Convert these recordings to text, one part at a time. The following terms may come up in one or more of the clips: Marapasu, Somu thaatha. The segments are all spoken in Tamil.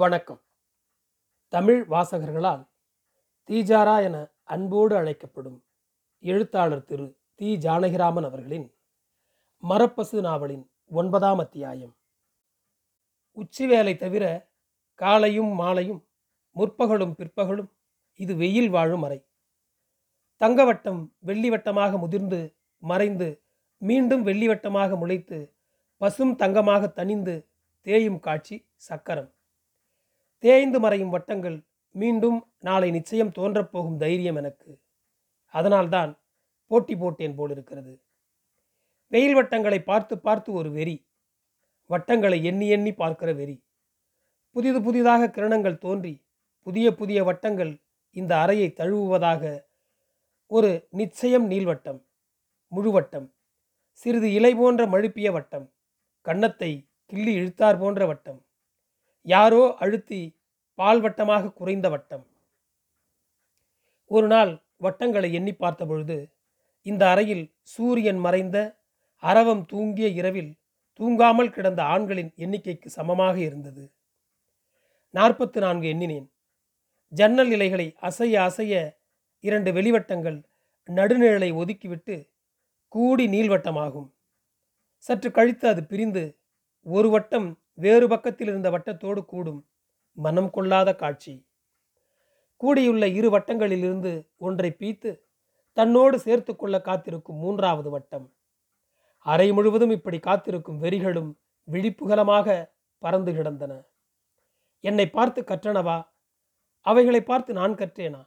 வணக்கம். தமிழ் வாசகர்களால் தீஜாரா என அன்போடு அழைக்கப்படும் எழுத்தாளர் திரு தி. ஜானகிராமன் அவர்களின் மரப்பசு நாவலின் 9ஆம் அத்தியாயம். உச்சி வேலை தவிர காலையும் மாலையும் முற்பகலும் பிற்பகலும் இது வெயில் வாழும் அறை. தங்கவட்டம் வெள்ளிவட்டமாக முதிர்ந்து மறைந்து மீண்டும் வெள்ளிவட்டமாக முளைத்து பசும் தங்கமாக தணிந்து தேயும் காட்சி சக்கரம். தேய்ந்து மறையும் வட்டங்கள் மீண்டும் நாளை நிச்சயம் தோன்றப்போகும் தைரியம் எனக்கு. அதனால்தான் போட்டி போட்டேன் போலிருக்கிறது. வெயில் வட்டங்களை பார்த்து பார்த்து ஒரு வெறி, வட்டங்களை எண்ணி எண்ணி பார்க்கிற வெறி. புதிது புதிதாக கிரணங்கள் தோன்றி புதிய புதிய வட்டங்கள் இந்த அறையை தழுவுவதாக. ஒரு நிச்சயம் நீள்வட்டம், முழுவட்டம், சிறிது இலை போன்ற மழுப்பிய வட்டம், கன்னத்தை கிள்ளி இழுத்தார் போன்ற வட்டம், யாரோ அழுத்தி பால்வட்டமாக குறைந்த வட்டம். ஒரு நாள் வட்டங்களை எண்ணி பார்த்த பொழுது இந்த அறையில் சூரியன் மறைந்த அரவம் தூங்கிய இரவில் தூங்காமல் கிடந்த ஆண்களின் எண்ணிக்கைக்கு சமமாக இருந்தது. 44 எண்ணினேன். ஜன்னல் இலைகளை அசைய அசைய 2 வெளிவட்டங்கள் நடுநிழலை ஒதுக்கிவிட்டு கூடி நீள்வட்டமாகும். சற்று கழித்து அது பிரிந்து ஒரு வட்டம் வேறு பக்கத்தில் இருந்த வட்டத்தோடு கூடும். மனம் கொள்ளாத காட்சி. கூடியுள்ள 2 வட்டங்களிலிருந்து ஒன்றை பீத்து தன்னோடு சேர்த்து கொள்ள காத்திருக்கும் 3வது வட்டம். அரை முழுவதும் இப்படி காத்திருக்கும் வெறிகளும் விழிப்புகலமாக பறந்து கிடந்தன. என்னை பார்த்து கற்றனவா? அவைகளை பார்த்து நான் கற்றேனா?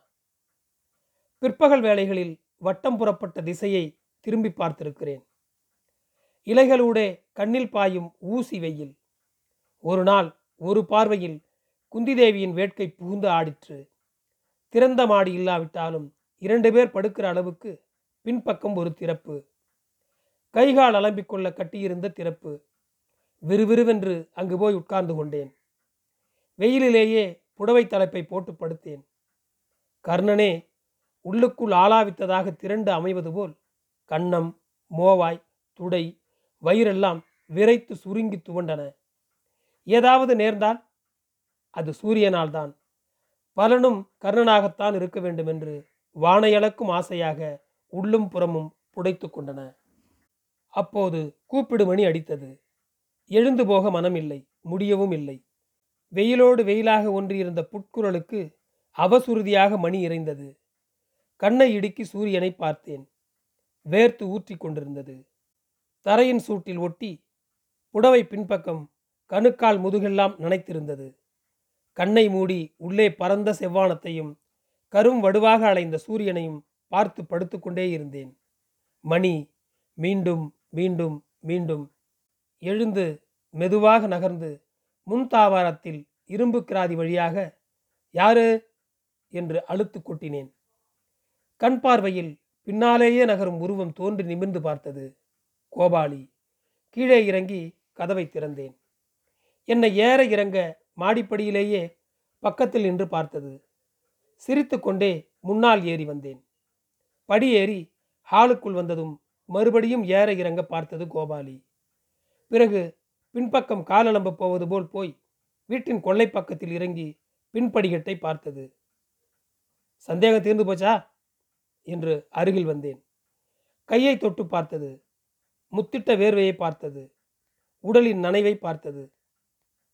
பிற்பகல் வேளைகளில் வட்டம் புறப்பட்ட திசையை திரும்பி பார்த்திருக்கிறேன். இலைகளூடே கண்ணில் பாயும் ஊசி வெயில். ஒரு நாள் ஒரு பார்வையில் குந்திதேவியின் வேட்கை புகுந்து ஆடிற்று. திறந்த மாடி இல்லாவிட்டாலும் 2 பேர் படுக்கிற அளவுக்கு பின்பக்கம் ஒரு திறப்பு, கைகால் அலம்பிக்கொள்ள கட்டியிருந்த திறப்பு. விறுவிறுவென்று அங்கு போய் உட்கார்ந்து கொண்டேன். வெயிலிலேயே புடவை தலைப்பை போட்டு படுத்தேன். கர்ணனே உள்ளுக்குள் ஆளாவித்ததாக திரண்டு அமைவது போல் கன்னம், மோவாய், துடை, வயிறெல்லாம் விரைத்து சுருங்கி துவண்டன. ஏதாவது நேர்ந்தால் அது சூரியனால்தான். பலனும் கர்ணனாகத்தான் இருக்க வேண்டும் என்று வானையளக்கும் ஆசையாக உள்ளும் புறமும் புடைத்து கொண்டன. அப்போது கூப்பிடுமணி அடித்தது. எழுந்து போக மனமில்லை, முடியவும் இல்லை. வெயிலோடு வெயிலாக ஒன்றியிருந்த புட்குரலுக்கு அவசுருதியாக மணி இறைந்தது. கண்ணை இடுக்கி சூரியனை பார்த்தேன். வேர்த்து ஊற்றி கொண்டிருந்தது. தரையின் சூட்டில் ஒட்டி புடவை பின்பக்கம் கணுக்கால் முதுகெல்லாம் நனைத்திருந்தது. கண்ணை மூடி உள்ளே பரந்த செவ்வானத்தையும் கரும் வடுவாக அலைந்த சூரியனையும் பார்த்து படுத்துக்கொண்டே இருந்தேன். மணி மீண்டும் மீண்டும் மீண்டும் எழுந்து மெதுவாக நகர்ந்து முன் தாவாரத்தில் இரும்பு கிராதி வழியாக யாரு என்று அழுத்து கொட்டினேன். கண் பார்வையில் பின்னாலேயே நகரும் உருவம் தோன்றி நிமிர்ந்து பார்த்தது. கோபாலி. கீழே இறங்கி கதவை திறந்தேன். என்னை ஏற இறங்க மாடிப்படியிலேயே பக்கத்தில் நின்று பார்த்தது. சிரித்து கொண்டே முன்னால் ஏறி வந்தேன். படி ஏறி ஹாலுக்குள் வந்ததும் மறுபடியும் ஏற இறங்க பார்த்தது கோபாலி. பிறகு பின்பக்கம் காலலம்ப போவது போல் போய் வீட்டின் கொள்ளை பக்கத்தில் இறங்கி பின்படிகட்டை பார்த்தது. சந்தேகம் தீர்ந்து போச்சா என்று அருகில் வந்தேன். கையை தொட்டு பார்த்தது. முத்திட்ட வேர்வையை பார்த்தது. உடலின் நனைவை பார்த்தது.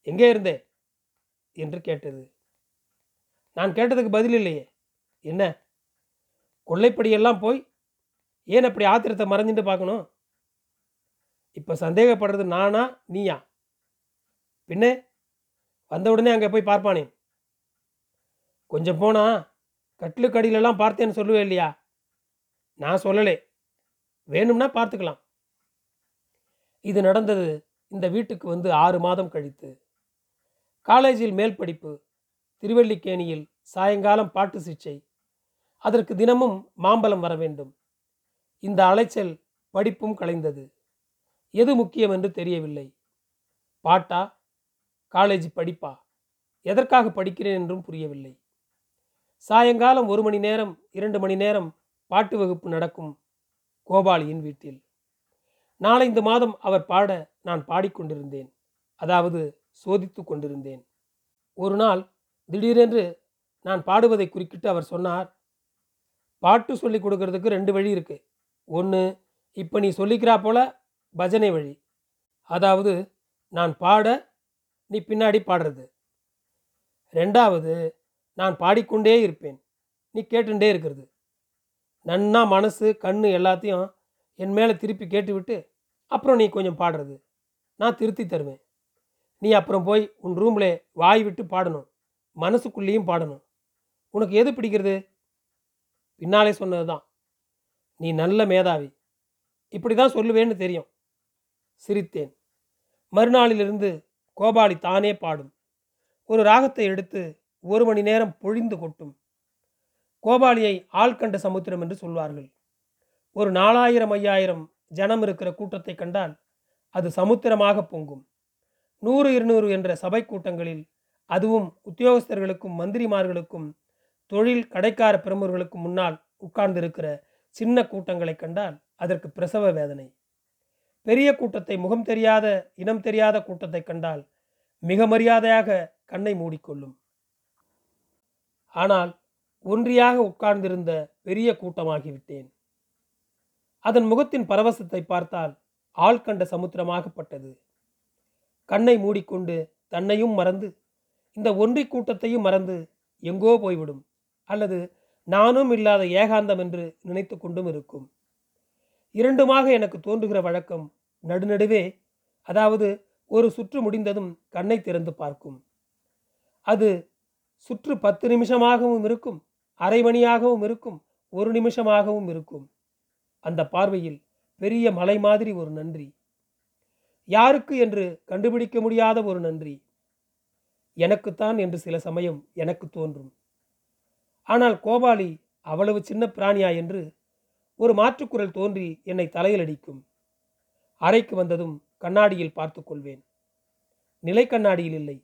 எங்கே இருந்தே என்று கேட்டது. நான் கேட்டதுக்கு பதில் இல்லையே. என்ன கொள்ளைப்படியெல்லாம் போய் ஏன் அப்படி ஆத்திரத்தை மறைஞ்சிட்டு பார்க்கணும்? இப்போ சந்தேகப்படுறது நானா நீயா? பின்னே வந்த உடனே அங்கே போய் பார்ப்பானே. கொஞ்சம் போனா கட்டிலுக்கடியிலெல்லாம் பார்த்தேன்னு சொல்லுவேன் இல்லையா? நான் சொல்லலே, வேணும்னா பார்த்துக்கலாம். இது நடந்தது இந்த வீட்டுக்கு வந்து 6 மாதம் கழித்து. காலேஜில் மேல் படிப்பு, திருவல்லிக்கேணியில் சாயங்காலம் பாட்டு சிகிச்சை, அதற்கு தினமும் மாம்பழம் வர வேண்டும். இந்த அலைச்சல் படிப்பும் கலைந்தது. எது முக்கியம் என்று தெரியவில்லை. பாட்டா, காலேஜ் படிப்பா, எதற்காக படிக்கிறேன் என்றும் புரியவில்லை. சாயங்காலம் 1 மணி நேரம் 2 மணி நேரம் பாட்டு வகுப்பு நடக்கும் கோபாலியின் வீட்டில். 4-5 மாதம் அவர் பாட நான் பாடிக்கொண்டிருந்தேன், அதாவது சோதித்து கொண்டிருந்தேன். ஒரு நாள் திடீரென்று நான் பாடுவதை குறுக்கிட்டு அவர் சொன்னார், பாட்டு சொல்லி கொடுக்கறதுக்கு 2 வழி இருக்குது. ஒன்று, இப்போ நீ சொல்லிக்கிறா போல பஜனை வழி, அதாவது நான் பாட நீ பின்னாடி பாடுறது. ரெண்டாவது, நான் பாடிக்கொண்டே இருப்பேன், நீ கேட்டுட்டே இருக்கிறது. நன்னா மனசு கண் எல்லாத்தையும் என் மேலே திருப்பி கேட்டுவிட்டு அப்புறம் நீ கொஞ்சம் பாடுறது, நான் திருத்தி தருவேன். நீ அப்புறம் போய் உன் ரூமில் வாய் விட்டு பாடணும், மனசுக்குள்ளேயும் பாடணும். உனக்கு எது பிடிக்கிறது? பின்னாலே சொன்னது தான். நீ நல்ல மேதாவி, இப்படி தான் சொல்லுவேன்னு தெரியும். சிரித்தேன். மறுநாளிலிருந்து கோபாலி தானே பாடும். ஒரு ராகத்தை எடுத்து 1 மணி நேரம் பொழிந்து கொட்டும். கோபாலியை ஆழ்கண்ட சமுத்திரம் என்று சொல்வார்கள். ஒரு 4000-5000 ஜனம் இருக்கிற கூட்டத்தை கண்டால் அது சமுத்திரமாக பொங்கும். 100-200 என்ற சபை கூட்டங்களில், அதுவும் உத்தியோகஸ்தர்களுக்கும் மந்திரிமார்களுக்கும் தொழில் கடைக்கார பிரமுகர்களுக்கும் முன்னால் உட்கார்ந்திருக்கிற சின்ன கூட்டங்களை கண்டால் அதற்கு பிரசவ வேதனை. பெரிய கூட்டத்தை, முகம் தெரியாத இனம் தெரியாத கூட்டத்தை கண்டால் மிக மரியாதையாக கண்ணை மூடிக்கொள்ளும். ஆனால் ஒன்றியாக உட்கார்ந்திருந்த பெரிய கூட்டமாகிவிட்டேன். அதன் முகத்தின் பரவசத்தை பார்த்தால் ஆழ்கண்ட சமுத்திரமாகப்பட்டது. கண்ணை மூடிக்கொண்டு தன்னையும் மறந்து இந்த ஒன்றி கூட்டத்தையும் மறந்து எங்கோ போய்விடும், அல்லது நானும் இல்லாத ஏகாந்தம் என்று நினைத்து கொண்டும் இருக்கும். இரண்டுமாக எனக்கு தோன்றுகிற வழக்கம் நடுநடுவே, அதாவது ஒரு சுற்று முடிந்ததும் கண்ணை திறந்து பார்க்கும். அது சுற்று 10 நிமிஷமாகவும் இருக்கும், அரை மணியாகவும் இருக்கும், 1 நிமிஷமாகவும் இருக்கும். அந்த பார்வையில் பெரிய மலை மாதிரி ஒரு நன்றி, யாருக்கு என்று கண்டுபிடிக்க முடியாத ஒரு நன்றி, எனக்குத்தான் என்று சில சமயம் எனக்கு தோன்றும். ஆனால் கோபாலி அவ்வளவு சின்ன பிராணியா என்று ஒரு மாற்றுக்குரல் தோன்றி என்னை தலையில் அடிக்கும். அறைக்கு வந்ததும் கண்ணாடியில் பார்த்து கொள்வேன். நிலை கண்ணாடியில் இல்லை,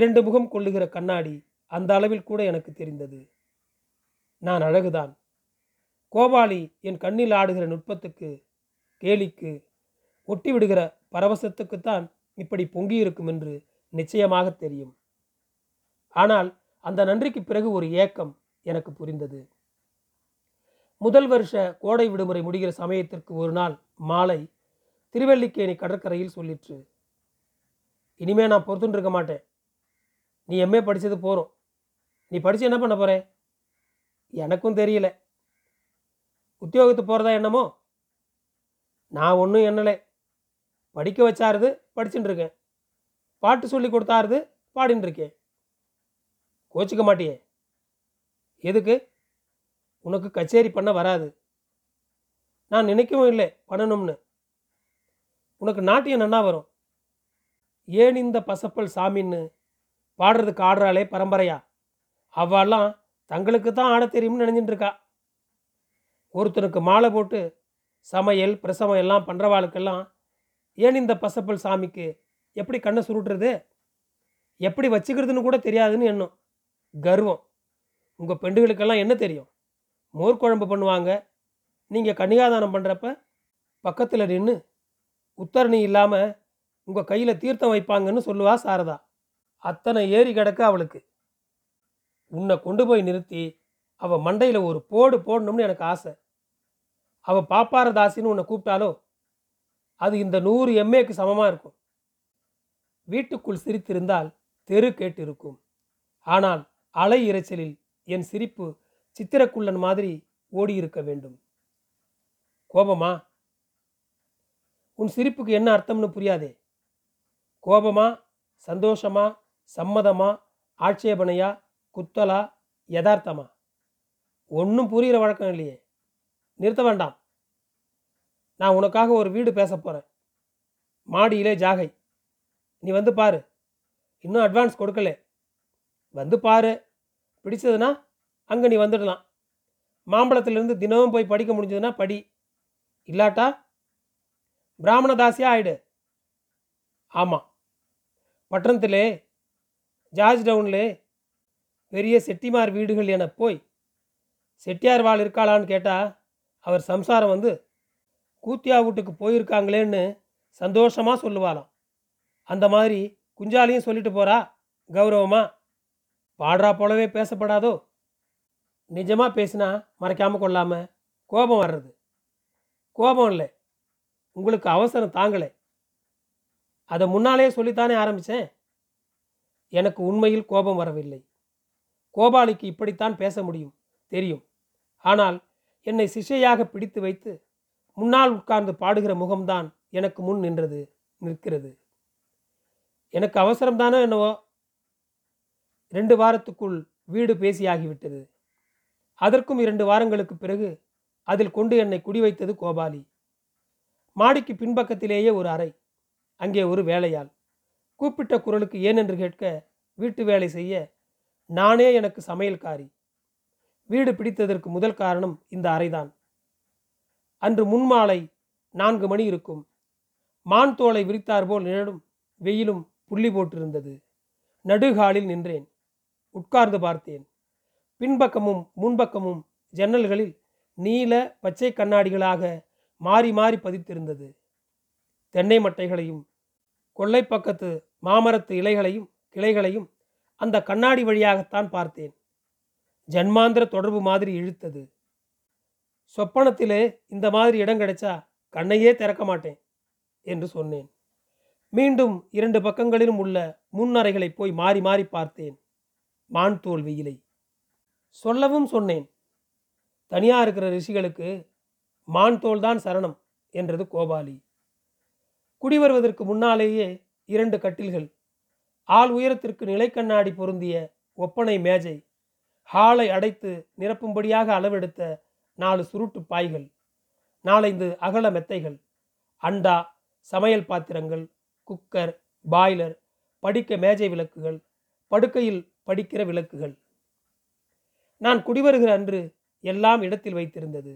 2 முகம் கொள்ளுகிற கண்ணாடி. அந்த அளவில் கூட எனக்கு தெரிந்தது, நான் அழகுதான். கோபாலி என் கண்ணில் ஆடுகிற நுட்பத்துக்கு, கேலிக்கு, ஒட்டி விடுகிற பரவசத்துக்குத்தான் இப்படி பொங்கியிருக்கும் என்று நிச்சயமாக தெரியும். ஆனால் அந்த நன்றிக்கு பிறகு ஒரு ஏக்கம் எனக்கு புரிந்தது. முதல் வருஷ கோடை விடுமுறை முடிகிற சமயத்திற்கு ஒரு நாள் மாலை திருவல்லிக்கேணி கடற்கரையில் சொல்லிற்று, இனிமே நான் பொறுத்துன்னு இருக்க மாட்டேன், நீ எம்ஏ படித்தது போகிறோம், நீ படித்து என்ன பண்ண போகிற? எனக்கும் தெரியல, உத்தியோகத்து போகிறதா என்னமோ? நான் ஒன்றும் என்னலை, படிக்க வச்சாருது படிச்சுட்டு இருக்கேன், பாட்டு சொல்லி கொடுத்தாருது பாடின்னு இருக்கேன். கோச்சிக்க மாட்டியே? எதுக்கு? உனக்கு கச்சேரி பண்ண வராது, நான் நினைக்கவும் இல்லை பண்ணணும்னு. உனக்கு நாட்டியம் நன்னா வரும், ஏன் இந்த பசப்பல் சாமின்னு பாடுறதுக்கு ஆடுறாளே பரம்பரையா, அவெல்லாம் தங்களுக்கு தான் ஆட தெரியும்னு நினைஞ்சிட்டு இருக்கா. ஒருத்தனுக்கு மாலை போட்டு சமையல் பிரசவம் எல்லாம் பண்ணுறவாளுக்கெல்லாம் ஏன் இந்த பசப்பல் சாமிக்கு எப்படி கண்ணை சுருட்டுறது, எப்படி வச்சுக்கிறதுன்னு கூட தெரியாதுன்னு எண்ணம், கர்வம். உங்கள் பெண்டுகளுக்கெல்லாம் என்ன தெரியும்? மோர் குழம்பு பண்ணுவாங்க, நீங்கள் கன்னிகாதானம் பண்ணுறப்ப பக்கத்தில் நின்று உத்தரணி இல்லாமல் உங்கள் கையில் தீர்த்தம் வைப்பாங்கன்னு சொல்லுவா சாரதா. அத்தனை ஏறி கிடக்க அவளுக்கு. உன்னை கொண்டு போய் நிறுத்தி அவள் மண்டையில் ஒரு போடு போடணும்னு எனக்கு ஆசை. அவள் பாப்பாரதாசின்னு உன்னை கூப்பிட்டாலோ அது இந்த 100 MAக்கு சமமாக இருக்கும். வீட்டுக்குள் சிரித்திருந்தால் தெரு கேட்டு இருக்கும். ஆனால் அலை இறைச்சலில் என் சிரிப்பு சித்திரக்குள்ளன் மாதிரி ஓடியிருக்க வேண்டும். கோபமா? உன் சிரிப்புக்கு என்ன அர்த்தம்னு புரியாதே. கோபமா, சந்தோஷமா, சம்மதமா, ஆட்சேபனையா, குத்தலா, யதார்த்தமா? ஒன்றும் புரிகிற வழக்கம் இல்லையே. நிறுத்த வேண்டாம், நான் உனக்காக ஒரு வீடு பேச போகிறேன், மாடியிலே ஜாகை, நீ வந்து பாரு, இன்னும் அட்வான்ஸ் கொடுக்கல, வந்து பாரு, பிடிச்சதுன்னா அங்கே நீ வந்துடலாம், மாம்பழத்திலேருந்து தினமும் போய் படிக்க முடிஞ்சதுன்னா படி, இல்லாட்டா பிராமணதாசியாக ஆயிடு. ஆமாம், பட்டணத்திலே ஜார்ஜ் டவுன்லே பெரிய செட்டிமார் வீடுகள் என போய் செட்டியார் வாழ் இருக்காளான்னு கேட்டால் அவர் சம்சாரம் வந்து கூத்தியா வீட்டுக்கு போயிருக்காங்களேன்னு சந்தோஷமாக சொல்லுவாளாம். அந்த மாதிரி குஞ்சாலியும் சொல்லிட்டு போகிறா, கௌரவமா பாடுறா போலவே பேசப்படாதோ? நிஜமாக பேசினா மறைக்காமல் கொள்ளாமல் கோபம் வர்றது. கோபம் இல்லை, உங்களுக்கு அவசரம் தாங்களே. அதை முன்னாலே சொல்லித்தானே ஆரம்பித்தேன். எனக்கு உண்மையில் கோபம் வரவில்லை. கோபாலிக்கு இப்படித்தான் பேச முடியும் தெரியும். ஆனால் என்னை சிஷ்யையாக பிடித்து வைத்து முன்னால் உட்கார்ந்து பாடுகிற முகம்தான் எனக்கு முன் நிற்கிறது. எனக்கு அவசரம்தானோ என்னவோ, 2 வாரத்துக்குள் வீடு பேசியாகிவிட்டது. அதற்கும் 2 வாரங்களுக்கு பிறகு அதில் கொண்டு என்னை குடிவைத்தது கோபாலி. மாடிக்கு பின்பக்கத்திலேயே ஒரு அறை, அங்கே ஒரு வேலையாள். கூப்பிட்ட குரலுக்கு ஏனென்று கேட்க வீட்டு வேலை செய்ய நானே எனக்கு சமையல்காரி. வீடு பிடித்ததற்கு முதல் காரணம் இந்த அறைதான். அன்று முன்மாலை 4 மணி இருக்கும். மான் தோலை விரித்தார்போல் நிழலும் வெயிலும் புள்ளி போட்டிருந்தது. நடுகாலில் நின்றேன். உட்கார்ந்து பார்த்தேன். பின்பக்கமும் முன்பக்கமும் ஜன்னல்களில் நீல பச்சை கண்ணாடிகளாக மாறி மாறி பதித்திருந்தது. தென்னை மட்டைகளையும் கொள்ளைப்பக்கத்து மாமரத்து இலைகளையும் கிளைகளையும் அந்த கண்ணாடி வழியாகத்தான் பார்த்தேன். ஜன்மாந்திர தொடர்பு மாதிரி இழுத்தது. சொப்பனத்திலே இந்த மாதிரி இடம் கிடைச்சா கண்ணையே திறக்க மாட்டேன் என்று சொன்னேன். மீண்டும் 2 பக்கங்களிலும் உள்ள முன்னறைகளை போய் மாறி மாறி பார்த்தேன். மான் தோல் வெயிலை சொல்லவும் சொன்னேன். தனியாக இருக்கிற ரிஷிகளுக்கு மான் தோல் தான் சரணம் என்றது கோபாலி. குடி வருவதற்கு முன்னாலேயே 2 கட்டில்கள், ஆள் உயரத்திற்கு நிலைக்கண்ணாடி பொருந்திய ஒப்பனை மேஜை, ஹாலை அடைத்து நிரப்பும்படியாக அளவெடுத்த 4 சுருட்டு பாய்கள், 4-5 அகல மெத்தைகள், அண்டா, சமையல் பாத்திரங்கள், குக்கர், பாய்லர், படிக்க மேஜை விளக்குகள், படுக்கையில் படிக்கிற விளக்குகள். நான் குடிவருகிற அன்று எல்லாம் இடத்தில் வைத்திருந்தது.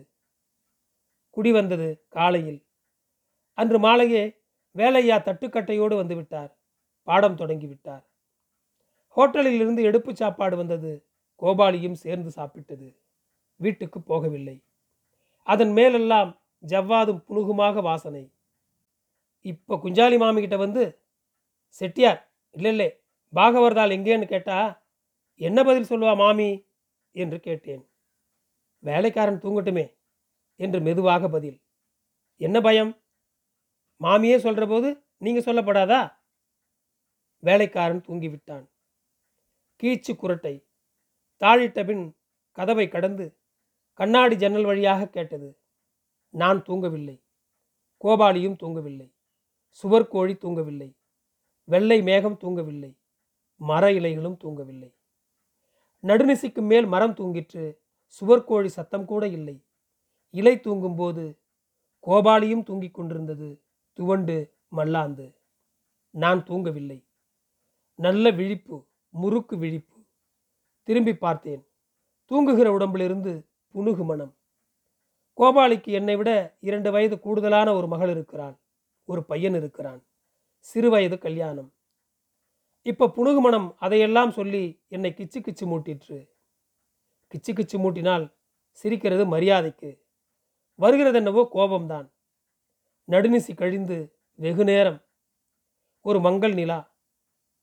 குடிவந்தது காலையில். அன்று மாலையே வேலையா தட்டுக்கட்டையோடு வந்துவிட்டார். பாடம் தொடங்கிவிட்டார். ஹோட்டலில் இருந்து எடுப்பு சாப்பாடு வந்தது. கோபாலியும் சேர்ந்து சாப்பிட்டது. வீட்டுக்கு போகவில்லை. அதன் மேலெல்லாம் ஜவ்வாதும் புனுகுமாக வாசனை. இப்போ குஞ்சாலி மாமிகிட்ட வந்து செட்டியார் இல்லை பாகவர்தால் எங்கேன்னு கேட்டா என்ன பதில் சொல்லுவா மாமி என்று கேட்டேன். வேலைக்காரன் தூங்கட்டுமே என்று மெதுவாக பதில். என்ன பயம்? மாமியே சொல்கிற போது நீங்கள் சொல்லப்படாதா? வேலைக்காரன் தூங்கிவிட்டான். கீச்சு குரட்டை தாழிட்ட பின் கதவை கடந்து கண்ணாடி ஜன்னல் வழியாக கேட்டது. நான் தூங்கவில்லை. கோபாலியும் தூங்கவில்லை. சுவர்கோழி தூங்கவில்லை. வெள்ளை மேகம் தூங்கவில்லை. மர இலைகளும் தூங்கவில்லை. நடுநிசிக்கு மேல் மரம் தூங்கிற்று. சுவர்கோழி சத்தம் கூட இல்லை. இலை தூங்கும்போது கோபாலியும் தூங்கிக் கொண்டிருந்தது. துவண்டு மல்லாந்து. நான் தூங்கவில்லை. நல்ல விழிப்பு, முறுக்கு விழிப்பு. திரும்பி பார்த்தேன். தூங்குகிற உடம்பிலிருந்து புணுகு மனம். கோபாலிக்கு என்னை விட 2 வயது கூடுதலான ஒரு மகள் இருக்கிறாள். ஒரு பையன் இருக்கிறான். சிறுவயது கல்யாணம். இப்போ புணுகு மனம் அதையெல்லாம் சொல்லி என்னை கிச்சு கிச்சு மூட்டிற்று. கிச்சு கிச்சு மூட்டினால் சிரிக்கிறது மரியாதைக்கு. வருகிறது என்னவோ கோபம்தான். நடுநிசி கழிந்து வெகு நேரம். ஒரு மங்கள் நிலா.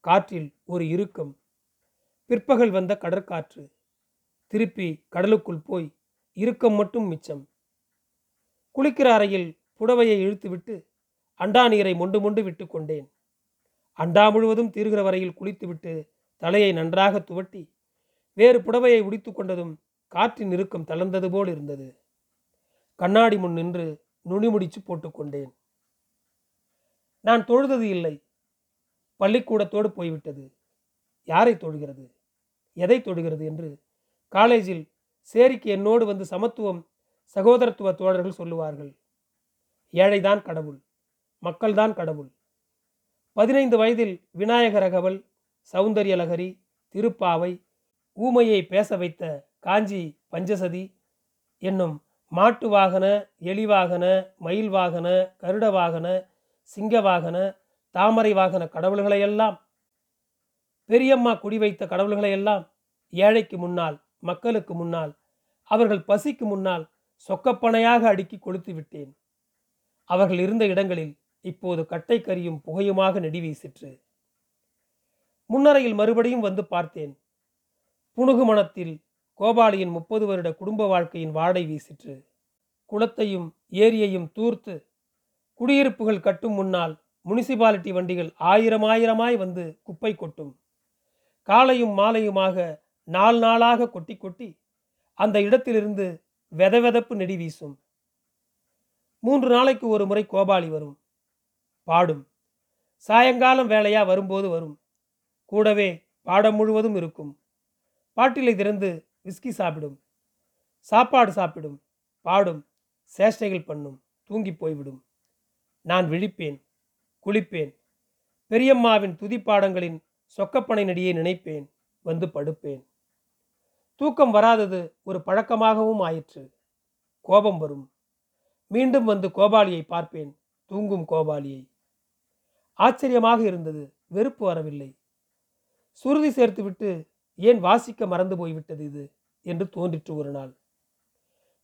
காற்றில் ஒரு இறுக்கம். பிற்பகல் வந்த கடற்காற்று. திருப்பி கடலுக்குள் போய் இறுக்கம் மட்டும் மிச்சம். குளிக்கிற அறையில் புடவையை இழுத்துவிட்டு அண்டா நீரை மொண்டு மொண்டு விட்டு கொண்டேன். அண்டா முழுவதும் தீர்கிற வரையில் குளித்துவிட்டு தலையை நன்றாக துவட்டி வேறு புடவையை உடித்து கொண்டதும் காற்றின் இறுக்கம் தளர்ந்தது போல் இருந்தது. கண்ணாடி முன் நின்று நுனிமுடிச்சு போட்டுக்கொண்டேன். நான் தொழுதது இல்லை. பள்ளிக்கூடத்தோடு போய்விட்டது. யாரை தொழுகிறது, எதை தொழுகிறது என்று காலேஜில் சேரிக்கு என்னோடு வந்து சமத்துவம் சகோதரத்துவ தோழர்கள் சொல்லுவார்கள். ஏழைதான் கடவுள், மக்கள்தான் கடவுள். 15 வயதில் விநாயகரகவல், சௌந்தர்யலகரி, திருப்பாவை, ஊமையை பேச வைத்த காஞ்சி பஞ்சசதி என்னும் மாட்டு வாகன, எலிவாகன, மயில் வாகன, கருட வாகன, சிங்க வாகன, தாமரை வாகன கடவுள்களையெல்லாம், பெரியம்மா குடிவைத்த கடவுள்களையெல்லாம் ஏழைக்கு முன்னால், மக்களுக்கு முன்னால், அவர்கள் பசிக்கு முன்னால் சொக்கப்பனையாக அடுக்கி கொளுத்து விட்டேன். அவர்கள் இருந்த இடங்களில் இப்போது கட்டை கரியும் புகையுமாக நெடிவீசிற்று. முன்னறையில் மறுபடியும் வந்து பார்த்தேன். புனுகு மனத்தில் கோபாலியின் 30 வருட குடும்ப வாழ்க்கையின் வாடை வீசிற்று. குளத்தையும் ஏரியையும் தூர்த்து குடியிருப்புகள் கட்டும் முன்னால் முனிசிபாலிட்டி வண்டிகள் 1000 வந்து குப்பை கொட்டும். காலையும் மாலையுமாக 4 நாளாக கொட்டி கொட்டி அந்த இடத்திலிருந்து வெதவெதப்பு நெடி வீசும். 3 நாளைக்கு ஒரு முறை கோபாலி வரும், பாடும். சாயங்காலம் வேலையா வரும்போது வரும். கூடவே பாடம் முழுவதும் இருக்கும். பாட்டிலை திறந்து விஸ்கி சாப்பிடும், சாப்பாடு சாப்பிடும், பாடும், சேஷ்டைகள் பண்ணும், தூங்கி போய்விடும். நான் விழிப்பேன், குளிப்பேன், பெரியம்மாவின் துதிப்பாடங்களின் சொக்கப்பனை நடியை நினைப்பேன், வந்து படுப்பேன். தூக்கம் வராதது ஒரு பழக்கமாகவும் ஆயிற்று. கோபம் வரும், மீண்டும் வந்து கோபாலியை பார்ப்பேன், தூங்கும் கோபாலியை. ஆச்சரியமாக இருந்தது, வெறுப்பு வரவில்லை. சுருதி சேர்த்துவிட்டு ஏன் வாசிக்க மறந்து போய்விட்டது இது என்று தோன்றிற்று. ஒரு நாள்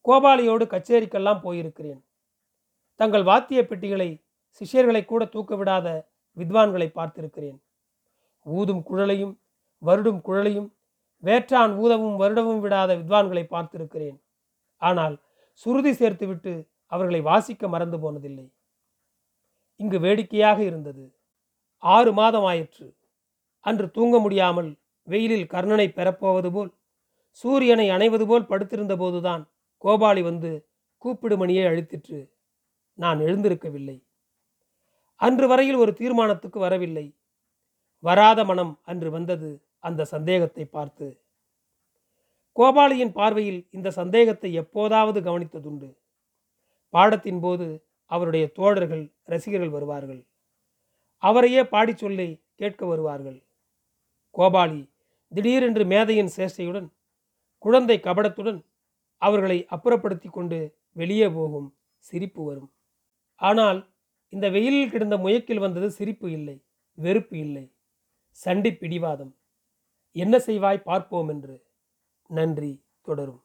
கோபாலியோடு கச்சேரிக்கெல்லாம் போயிருக்கிறேன். தங்கள் வாத்திய பெட்டிகளை சிஷ்யர்களை கூட தூக்க விடாத வித்வான்களை பார்த்திருக்கிறேன். ஊதும் குழலையும் வருடும் குழலையும் வேற்றான் ஊதவும் வருடவும் விடாத வித்வான்களை பார்த்திருக்கிறேன். ஆனால் சுருதி சேர்த்துவிட்டு அவர்களை வாசிக்க மறந்து போனதில்லை. இங்கு வேடிக்கையாக இருந்தது. 6 மாதம் ஆயிற்று. அன்று தூங்க முடியாமல் வெயிலில் கர்ணனை பெறப்போவது போல் சூரியனை அணைவது போல் படுத்திருந்த போதுதான் கோபாலி வந்து கூப்பிடுமணியை அழுத்திற்று. நான் எழுந்திருக்கவில்லை. அன்று வரையில் ஒரு தீர்மானத்துக்கு வரவில்லை. வராத மனம் அன்று வந்தது அந்த சந்தேகத்தை பார்த்து. கோபாலியின் பார்வையில் இந்த சந்தேகத்தை எப்போதாவது கவனித்ததுண்டு. பாடத்தின் போது அவருடைய தோழர்கள் ரசிகர்கள் வருவார்கள். அவரையே பாடி சொல்லி கேட்க வருவார்கள். கோபாலி திடீரென்று மேதையின் சேஷ்டையுடன் குழந்தை கபடத்துடன் அவர்களை அப்புறப்படுத்தி கொண்டு வெளியே போகும். சிரிப்பு வரும். ஆனால் இந்த வெயிலில் கிடந்த முயக்கில் வந்தது சிரிப்பு இல்லை, வெறுப்பு இல்லை, சண்டி பிடிவாதம். என்ன செய்வாய் பார்ப்போம் என்று. நன்றி. தொடரும்.